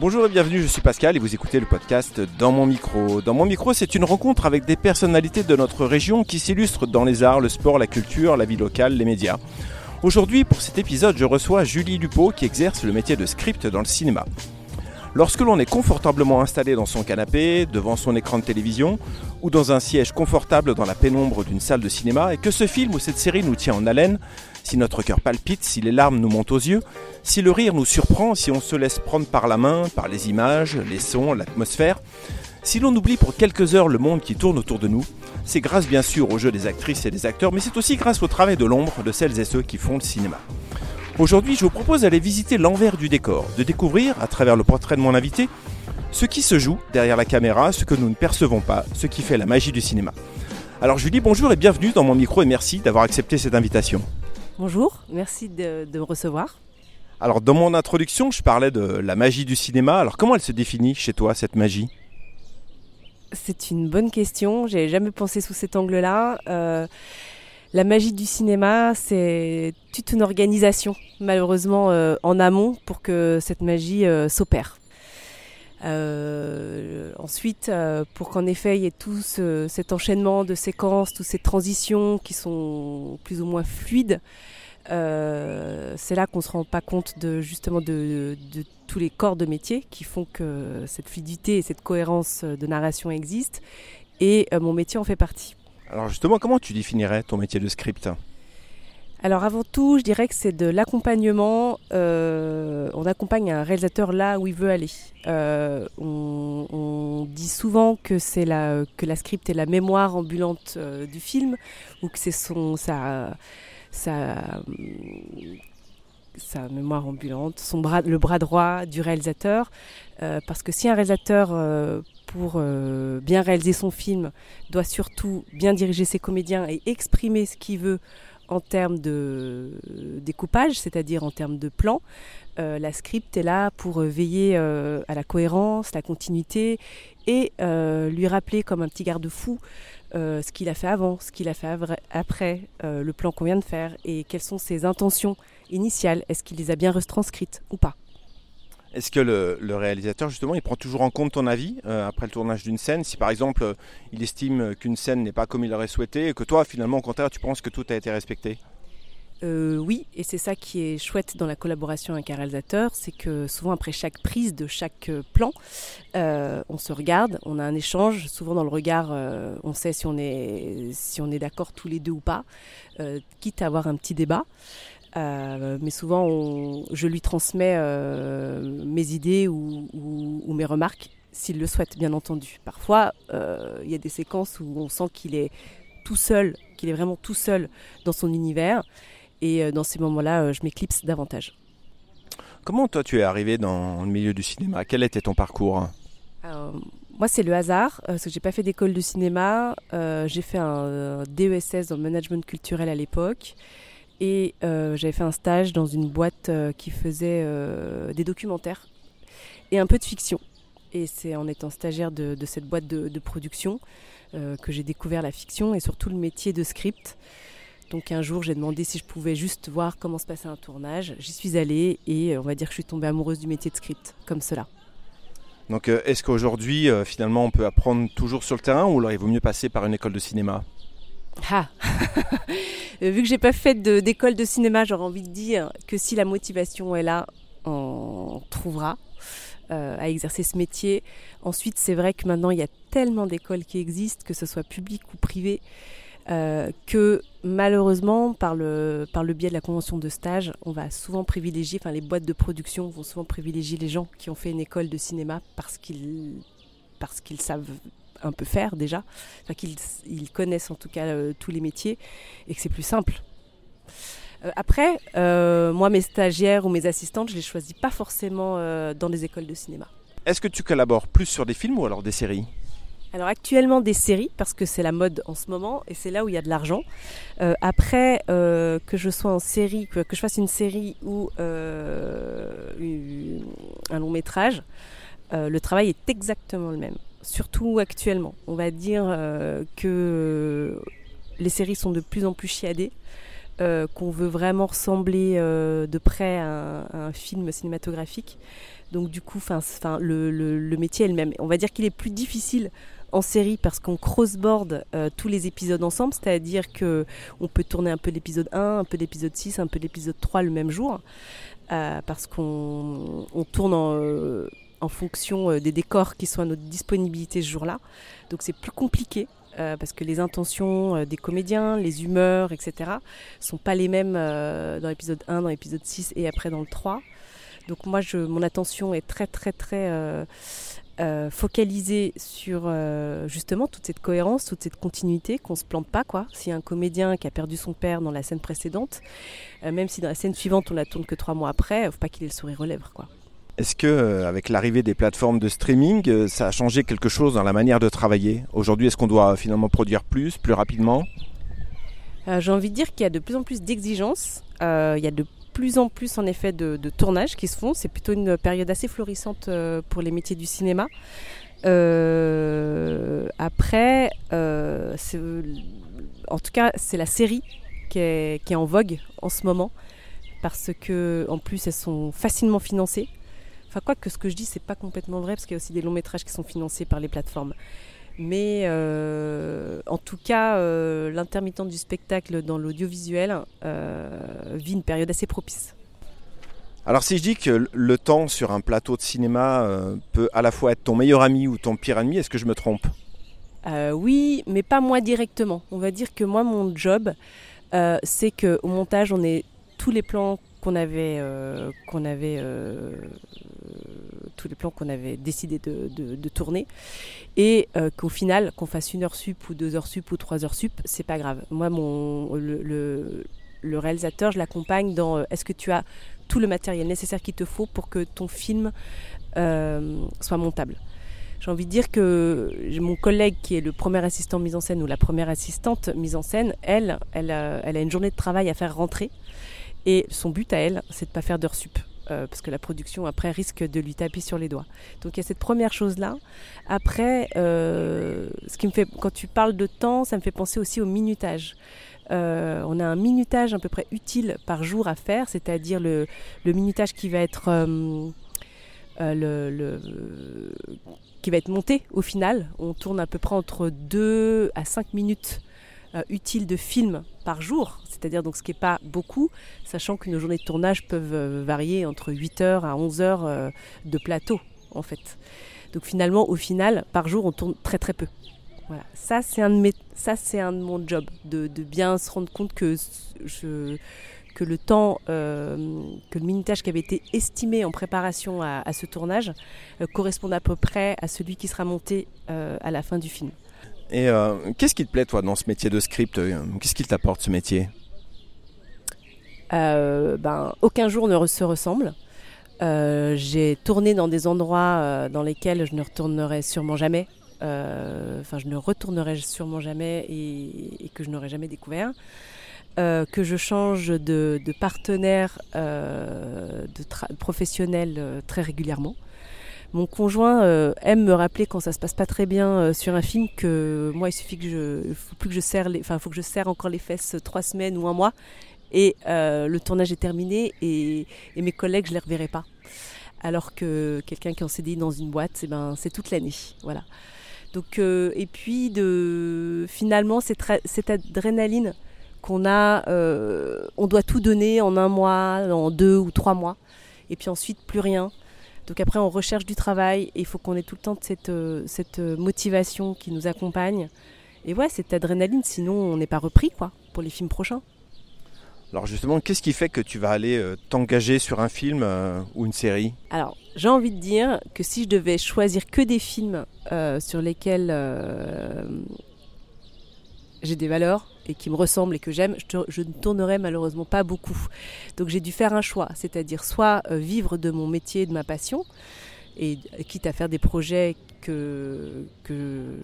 Bonjour et bienvenue, je suis Pascal et vous écoutez le podcast Dans mon Micro. Dans mon Micro, c'est une rencontre avec des personnalités de notre région qui s'illustrent dans les arts, le sport, la culture, la vie locale, les médias. Aujourd'hui, pour cet épisode, je reçois Julie Lupo qui exerce le métier de script dans le cinéma. Lorsque l'on est confortablement installé dans son canapé, devant son écran de télévision ou dans un siège confortable dans la pénombre d'une salle de cinéma et que ce film ou cette série nous tient en haleine, si notre cœur palpite, si les larmes nous montent aux yeux, si le rire nous surprend, si on se laisse prendre par la main, par les images, les sons, l'atmosphère, si l'on oublie pour quelques heures le monde qui tourne autour de nous, c'est grâce bien sûr au jeu des actrices et des acteurs, mais c'est aussi grâce au travail de l'ombre de celles et ceux qui font le cinéma. Aujourd'hui, je vous propose d'aller visiter l'envers du décor, de découvrir, à travers le portrait de mon invité, ce qui se joue derrière la caméra, ce que nous ne percevons pas, ce qui fait la magie du cinéma. Alors Julie, bonjour et bienvenue dans mon micro et merci d'avoir accepté cette invitation. Bonjour, merci de me recevoir. Alors dans mon introduction, je parlais de la magie du cinéma. Alors comment elle se définit chez toi, cette magie ? C'est une bonne question, j'ai jamais pensé sous cet angle-là. La magie du cinéma, c'est toute une organisation, malheureusement en amont, pour que cette magie s'opère. Ensuite, pour qu'en effet il y ait tout cet enchaînement de séquences, toutes ces transitions qui sont plus ou moins fluides, c'est là qu'on ne se rend pas compte de tous les corps de métier qui font que cette fluidité et cette cohérence de narration existent, et mon métier en fait partie. Alors justement, comment tu définirais ton métier de script ? Alors avant tout, je dirais que c'est de l'accompagnement. On accompagne un réalisateur là où il veut aller. On dit souvent que la script est la mémoire ambulante du film, ou que c'est sa mémoire ambulante, le bras droit du réalisateur. Parce que si un réalisateur, pour bien réaliser son film, doit surtout bien diriger ses comédiens et exprimer ce qu'il veut, en termes de découpage, c'est-à-dire en termes de plan, la script est là pour veiller à la cohérence, la continuité et lui rappeler comme un petit garde-fou ce qu'il a fait avant, ce qu'il a fait après, le plan qu'on vient de faire et quelles sont ses intentions initiales. Est-ce qu'il les a bien retranscrites ou pas ? Est-ce que le réalisateur, justement, il prend toujours en compte ton avis après le tournage d'une scène ? Si, par exemple, il estime qu'une scène n'est pas comme il l'aurait souhaité et que toi, finalement, au contraire, tu penses que tout a été respecté ? Oui, et c'est ça qui est chouette dans la collaboration avec un réalisateur, c'est que souvent, après chaque prise de chaque plan, on se regarde, on a un échange. Souvent, dans le regard, on sait si on est d'accord tous les deux ou pas, quitte à avoir un petit débat. Mais souvent, je lui transmets mes idées ou mes remarques, s'il le souhaite, bien entendu. Parfois, il y a des séquences où on sent qu'il est vraiment tout seul dans son univers. Et dans ces moments-là, je m'éclipse davantage. Comment toi, tu es arrivé dans le milieu du cinéma ? Quel était ton parcours ? Moi, c'est le hasard, parce que je n'ai pas fait d'école de cinéma. J'ai fait un DESS dans le management culturel à l'époque. Et j'avais fait un stage dans une boîte qui faisait des documentaires et un peu de fiction. Et c'est en étant stagiaire de cette boîte de production que j'ai découvert la fiction et surtout le métier de script. Donc un jour, j'ai demandé si je pouvais juste voir comment se passait un tournage. J'y suis allée et on va dire que je suis tombée amoureuse du métier de script, comme cela. Donc est-ce qu'aujourd'hui, finalement, on peut apprendre toujours sur le terrain ou alors il vaut mieux passer par une école de cinéma ? Ah. Vu que j'ai pas fait d'école de cinéma, j'aurais envie de dire que si la motivation est là, on trouvera à exercer ce métier. Ensuite, c'est vrai que maintenant, il y a tellement d'écoles qui existent, que ce soit publiques ou privées, que malheureusement, par le biais de la convention de stage, on va souvent privilégier, enfin les boîtes de production vont souvent privilégier les gens qui ont fait une école de cinéma parce qu'ils savent un peu faire déjà, enfin qu'ils connaissent en tout cas tous les métiers et que c'est plus simple. Après, moi mes stagiaires ou mes assistantes, je les choisis pas forcément dans les écoles de cinéma. Est-ce que tu collabores plus sur des films ou alors des séries ? Alors actuellement des séries parce que c'est la mode en ce moment et c'est là où il y a de l'argent. Après que je sois en série, que je fasse une série ou un long métrage, le travail est exactement le même. Surtout actuellement, on va dire que les séries sont de plus en plus chiadées, qu'on veut vraiment ressembler de près à un film cinématographique. Donc du coup, le métier est le même. On va dire qu'il est plus difficile en série parce qu'on crossboard tous les épisodes ensemble, c'est-à-dire qu'on peut tourner un peu l'épisode 1, un peu l'épisode 6, un peu l'épisode 3 le même jour, parce qu'on tourne en fonction des décors qui sont à notre disponibilité ce jour-là. Donc c'est plus compliqué. Parce que les intentions des comédiens, les humeurs, etc. sont pas les mêmes dans l'épisode 1, dans l'épisode 6 et après dans le 3. Donc moi, mon attention est très focalisée sur justement toute cette cohérence, toute cette continuité, qu'on se plante pas, quoi. S'il y a un comédien qui a perdu son père dans la scène précédente, même si dans la scène suivante on la tourne que 3 mois après, faut pas qu'il ait le sourire aux lèvres, quoi. Est-ce qu'avec l'arrivée des plateformes de streaming, ça a changé quelque chose dans la manière de travailler ? Aujourd'hui, est-ce qu'on doit finalement produire plus rapidement ? J'ai envie de dire qu'il y a de plus en plus d'exigences. Il y a de plus en plus en effet de tournages qui se font. C'est plutôt une période assez florissante pour les métiers du cinéma. Après, en tout cas, c'est la série qui est en vogue en ce moment parce qu'en plus, elles sont facilement financées. Enfin, quoi que ce que je dis, c'est pas complètement vrai parce qu'il y a aussi des longs métrages qui sont financés par les plateformes. Mais en tout cas, l'intermittent du spectacle dans l'audiovisuel vit une période assez propice. Alors si je dis que le temps sur un plateau de cinéma peut à la fois être ton meilleur ami ou ton pire ami, est-ce que je me trompe ? Oui, mais pas moi directement. On va dire que moi, mon job, c'est qu'au montage, on est tous les plans qu'on avait décidé de tourner et qu'au final qu'on fasse 1 heure sup ou 2 heures sup ou 3 heures sup, c'est pas grave. Moi, le réalisateur, je l'accompagne dans est-ce que tu as tout le matériel nécessaire qu'il te faut pour que ton film soit montable. J'ai envie de dire que mon collègue qui est le premier assistant mise en scène ou la première assistante mise en scène, elle a une journée de travail à faire rentrer. Et son but à elle, c'est de ne pas faire d'heures sup, parce que la production, après, risque de lui taper sur les doigts. Donc il y a cette première chose-là. Après, quand tu parles de temps, ça me fait penser aussi au minutage. On a un minutage à peu près utile par jour à faire, c'est-à-dire le minutage qui va être... qui va être monté au final. On tourne à peu près entre 2 à 5 minutes utiles de film par jour, c'est-à-dire donc ce qui n'est pas beaucoup, sachant que nos journées de tournage peuvent varier entre 8h à 11h de plateau en fait. Donc finalement, au final, par jour, on tourne très très peu. Voilà. Ça, c'est un de mon job, de bien se rendre compte que le temps, que le minutage qui avait été estimé en préparation à ce tournage corresponde à peu près à celui qui sera monté à la fin du film. Et qu'est-ce qui te plaît, toi, dans ce métier de script ? Qu'est-ce qui t'apporte, ce métier ? Aucun jour ne se ressemble. J'ai tourné dans des endroits dans lesquels je ne retournerai sûrement jamais. Et que je n'aurai jamais découvert. Que je change de partenaire professionnel très régulièrement. Mon conjoint aime me rappeler quand ça se passe pas très bien sur un film que moi, il suffit que faut que je serre encore les fesses 3 semaines ou 1 mois et le tournage est terminé et mes collègues, je les reverrai pas. Alors que quelqu'un qui est en CDI dans une boîte, c'est toute l'année, voilà. Donc et puis finalement cette adrénaline qu'on a, on doit tout donner en 1 mois, en 2 ou 3 mois, et puis ensuite plus rien. Donc après on recherche du travail, et il faut qu'on ait tout le temps cette motivation qui nous accompagne. Et ouais, cette adrénaline, sinon on n'est pas repris quoi, pour les films prochains. Alors justement, qu'est-ce qui fait que tu vas aller t'engager sur un film ou une série ? Alors j'ai envie de dire que si je devais choisir que des films sur lesquels j'ai des valeurs, et qui me ressemble et que j'aime, je ne tournerai malheureusement pas beaucoup. Donc j'ai dû faire un choix, c'est-à-dire soit vivre de mon métier et de ma passion, et quitte à faire des projets pas que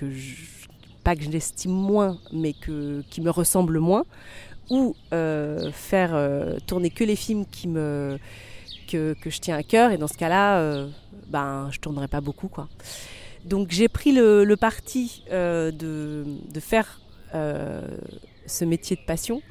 je l'estime moins, mais qui me ressemblent moins, ou faire tourner que les films que je tiens à cœur, et dans ce cas-là, je tournerai pas beaucoup, quoi. Donc j'ai pris le parti de faire ce métier de passion.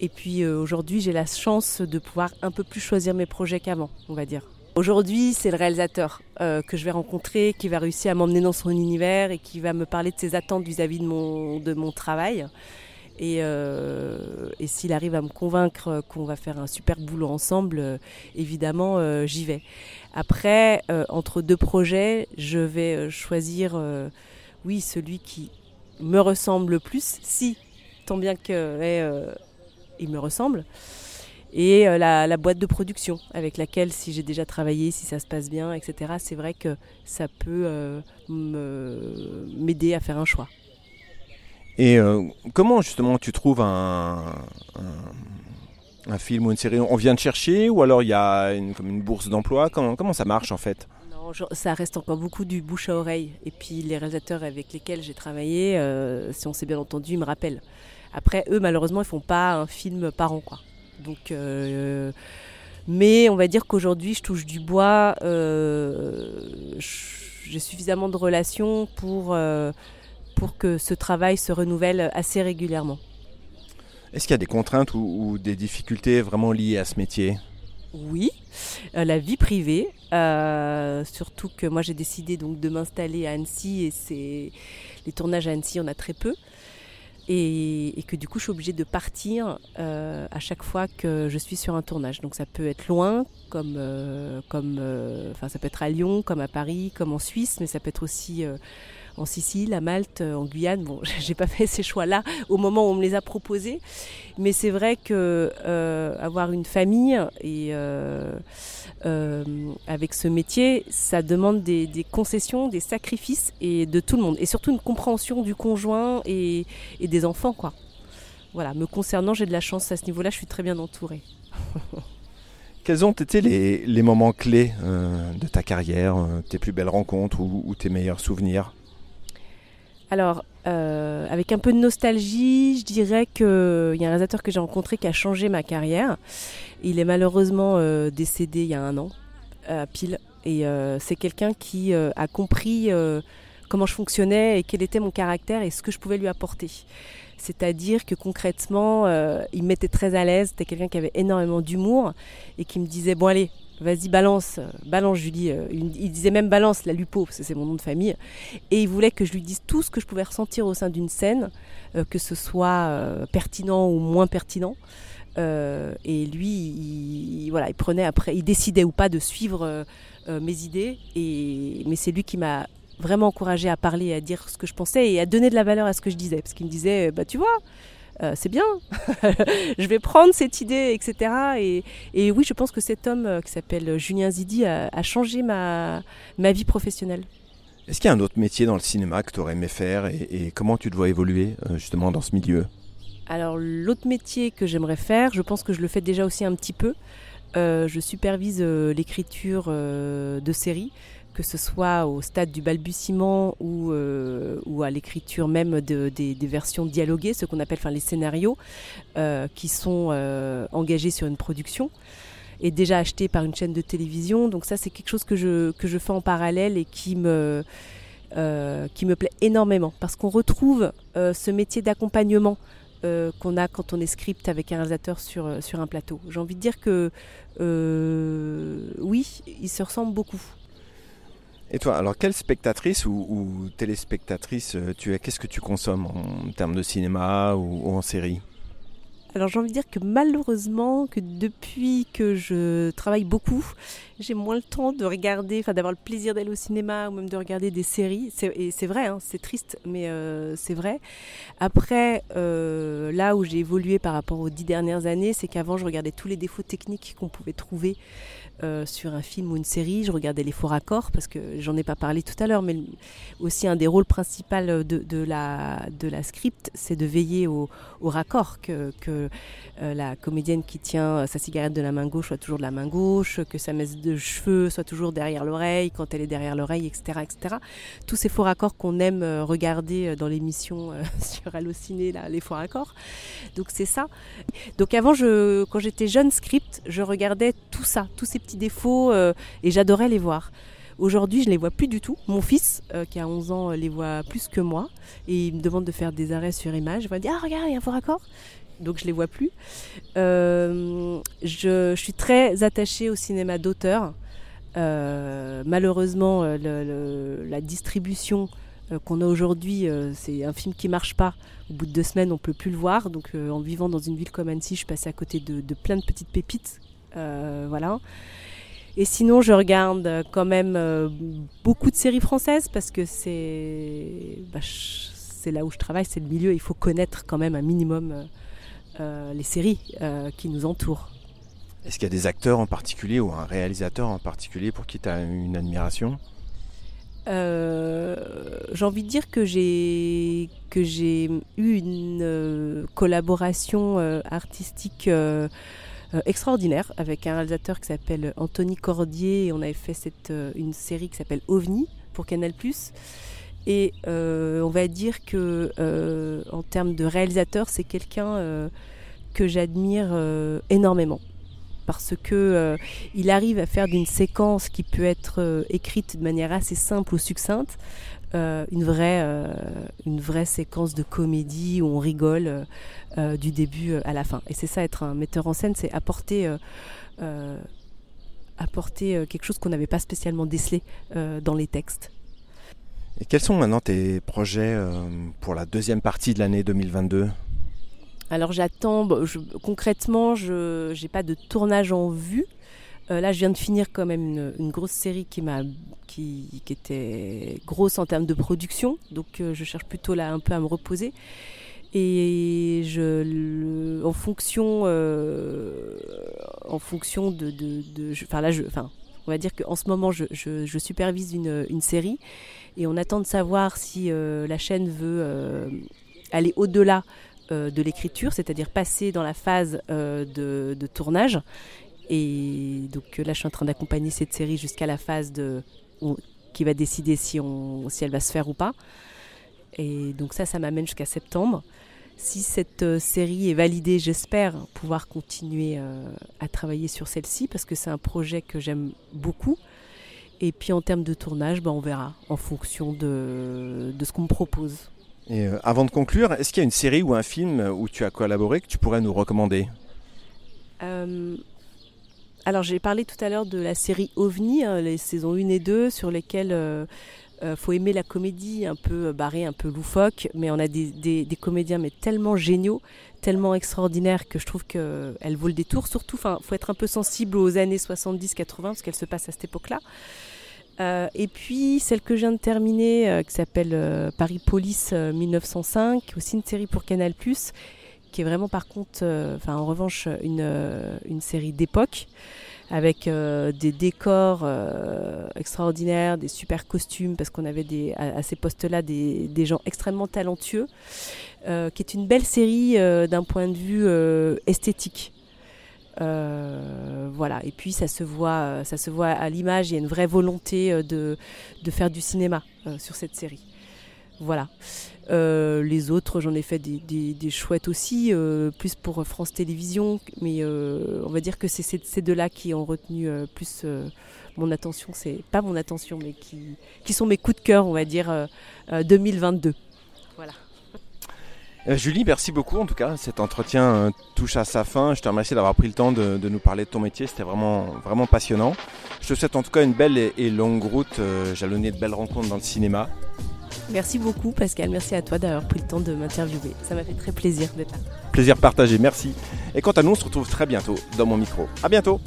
Et puis aujourd'hui, j'ai la chance de pouvoir un peu plus choisir mes projets qu'avant, on va dire. Aujourd'hui, c'est le réalisateur que je vais rencontrer, qui va réussir à m'emmener dans son univers et qui va me parler de ses attentes vis-à-vis de mon travail. Et s'il arrive à me convaincre qu'on va faire un super boulot ensemble, évidemment, j'y vais. Après, entre deux projets, je vais choisir, celui qui me ressemble le plus, si, tant bien qu'il me ressemble. Et la boîte de production avec laquelle, si j'ai déjà travaillé, si ça se passe bien, etc., c'est vrai que ça peut m'aider à faire un choix. Et comment justement tu trouves un film ou une série? On vient de chercher ou alors il y a comme une bourse d'emploi? Comment ça marche en fait? Non, ça reste encore beaucoup du bouche à oreille. Et puis les réalisateurs avec lesquels j'ai travaillé, si on s'est bien entendu, ils me rappellent. Après, eux, malheureusement, ils font pas un film par an, quoi. Donc, mais on va dire qu'aujourd'hui, je touche du bois. J'ai suffisamment de relations pour que ce travail se renouvelle assez régulièrement. Est-ce qu'il y a des contraintes ou des difficultés vraiment liées à ce métier? Oui, la vie privée, surtout que moi j'ai décidé donc de m'installer à Annecy, et les tournages à Annecy, on a très peu, et que du coup je suis obligée de partir à chaque fois que je suis sur un tournage. Donc ça peut être loin, comme ça peut être à Lyon, comme à Paris, comme en Suisse, mais ça peut être aussi en Sicile, à Malte, en Guyane. Bon, j'ai pas fait ces choix-là au moment où on me les a proposés, mais c'est vrai que avoir une famille et avec ce métier, ça demande des concessions, des sacrifices et de tout le monde, et surtout une compréhension du conjoint et des enfants, quoi. Voilà, me concernant, j'ai de la chance à ce niveau-là, je suis très bien entourée. Quels ont été les moments clés de ta carrière, tes plus belles rencontres ou tes meilleurs souvenirs ? Alors, avec un peu de nostalgie, je dirais qu'il y a un réalisateur que j'ai rencontré qui a changé ma carrière. Il est malheureusement décédé il y a un an, pile. Et c'est quelqu'un qui a compris comment je fonctionnais et quel était mon caractère et ce que je pouvais lui apporter. C'est-à-dire que concrètement, il me mettait très à l'aise. C'était quelqu'un qui avait énormément d'humour et qui me disait « Bon allez, vas-y, balance Julie. » Il disait même « Balance la Lupo » parce que c'est mon nom de famille. Et il voulait que je lui dise tout ce que je pouvais ressentir au sein d'une scène, que ce soit pertinent ou moins pertinent. Et lui, il prenait après, il décidait ou pas de suivre mes idées. Mais c'est lui qui m'a vraiment encouragée à parler, à dire ce que je pensais et à donner de la valeur à ce que je disais, parce qu'il me disait tu vois, c'est bien je vais prendre cette idée, etc. et oui, je pense que cet homme qui s'appelle Julien Zidi a changé ma vie professionnelle. Est-ce qu'il y a un autre métier dans le cinéma que tu aurais aimé faire et comment tu te vois évoluer justement dans ce milieu? Alors, l'autre métier que j'aimerais faire, je pense que je le fais déjà aussi un petit peu, je supervise l'écriture de séries, que ce soit au stade du balbutiement ou à l'écriture même des versions dialoguées, ce qu'on appelle les scénarios, qui sont engagés sur une production et déjà achetés par une chaîne de télévision. Donc ça, c'est quelque chose que je fais en parallèle et qui me plaît énormément, parce qu'on retrouve ce métier d'accompagnement qu'on a quand on est script avec un réalisateur sur un plateau. J'ai envie de dire que oui, ils se ressemblent beaucoup. Et toi, alors quelle spectatrice ou téléspectatrice tu es? Qu'est-ce que tu consommes en termes de cinéma ou en série? Alors, j'ai envie de dire que malheureusement, que depuis que je travaille beaucoup, j'ai moins le temps de regarder, d'avoir le plaisir d'aller au cinéma ou même de regarder des séries. C'est vrai, hein, c'est triste, mais c'est vrai. Après, là où j'ai évolué par rapport aux 10 dernières années, c'est qu'avant, je regardais tous les défauts techniques qu'on pouvait trouver sur un film ou une série. Je regardais les faux raccords, parce que j'en ai pas parlé tout à l'heure, mais aussi un des rôles principaux de la script, c'est de veiller aux raccords, que la comédienne qui tient sa cigarette de la main gauche soit toujours de la main gauche, que sa mèche de cheveux soit toujours derrière l'oreille quand elle est derrière l'oreille, etc., etc. Tous ces faux raccords qu'on aime regarder dans l'émission sur Allociné, là, les faux raccords. Donc c'est ça. Donc avant, quand j'étais jeune script, je regardais tout ça, tous ces petits défauts, et j'adorais les voir. Aujourd'hui, je ne les vois plus du tout. Mon fils, qui a 11 ans, les voit plus que moi. Et il me demande de faire des arrêts sur image. Il me dit « Ah, regarde, il y a un faux raccord !» Donc, je ne les vois plus. Je suis très attachée au cinéma d'auteur. Malheureusement, la distribution qu'on a aujourd'hui, c'est un film qui ne marche pas. Au bout de 2 semaines, on ne peut plus le voir. Donc, en vivant dans une ville comme Annecy, je suis passée à côté de plein de petites pépites. Voilà. Et sinon, je regarde quand même beaucoup de séries françaises parce que c'est là où je travaille, c'est le milieu. Il faut connaître quand même un minimum les séries qui nous entourent. Est-ce qu'il y a des acteurs en particulier ou un réalisateur en particulier pour qui tu as une admiration ? J'ai envie de dire que j'ai eu une collaboration artistique extraordinaire avec un réalisateur qui s'appelle Anthony Cordier, et on avait fait une série qui s'appelle OVNI pour Canal+. Et on va dire que en termes de réalisateur, c'est quelqu'un que j'admire énormément parce que il arrive à faire d'une séquence qui peut être écrite de manière assez simple ou succincte une vraie séquence de comédie où on rigole du début à la fin. Et c'est ça, être un metteur en scène, c'est apporter quelque chose qu'on n'avait pas spécialement décelé dans les textes. Et quels sont maintenant tes projets pour la deuxième partie de l'année 2022 ? Alors j'attends, concrètement, je n'ai pas de tournage en vue. Là, je viens de finir quand même une grosse série qui était grosse en termes de production. Donc, je cherche plutôt là un peu à me reposer. Et on va dire qu'en ce moment, je supervise une série et on attend de savoir si la chaîne veut aller au-delà de l'écriture, c'est-à-dire passer dans la phase de tournage. Et donc là, je suis en train d'accompagner cette série jusqu'à la phase qui va décider si elle va se faire ou pas. Et donc ça m'amène jusqu'à septembre. Si cette série est validée, j'espère pouvoir continuer à travailler sur celle-ci parce que c'est un projet que j'aime beaucoup. Et puis en termes de tournage, on verra en fonction de ce qu'on me propose. Et avant de conclure, est-ce qu'il y a une série ou un film où tu as collaboré que tu pourrais nous recommander ? Alors j'ai parlé tout à l'heure de la série OVNI, les saisons 1 et 2, sur lesquelles faut aimer la comédie un peu barrée, un peu loufoque, mais on a des comédiens mais tellement géniaux, tellement extraordinaires que je trouve qu'elle vaut le détour. Surtout, faut être un peu sensible aux années 70-80 parce qu'elle se passe à cette époque-là. Et puis celle que je viens de terminer, qui s'appelle Paris Police 1905, aussi une série pour Canal+, qui est vraiment par contre, en revanche, une série d'époque avec des décors extraordinaires, des super costumes, parce qu'on avait à ces postes-là des gens extrêmement talentueux, qui est une belle série d'un point de vue esthétique. Voilà. Et puis ça se voit à l'image, il y a une vraie volonté de faire du cinéma sur cette série. Voilà. Les autres, j'en ai fait des chouettes aussi, plus pour France Télévisions, mais on va dire que c'est ces deux-là qui ont retenu plus mon attention. C'est pas mon attention, mais qui sont mes coups de cœur, on va dire, 2022. Voilà. Julie, merci beaucoup en tout cas. Cet entretien touche à sa fin. Je te remercie d'avoir pris le temps de nous parler de ton métier. C'était vraiment, vraiment passionnant. Je te souhaite en tout cas une belle et longue route, jalonnée de belles rencontres dans le cinéma. Merci beaucoup Pascal, merci à toi d'avoir pris le temps de m'interviewer. Ça m'a fait très plaisir d'être là. Plaisir partagé, merci. Et quant à nous, on se retrouve très bientôt dans mon micro. À bientôt.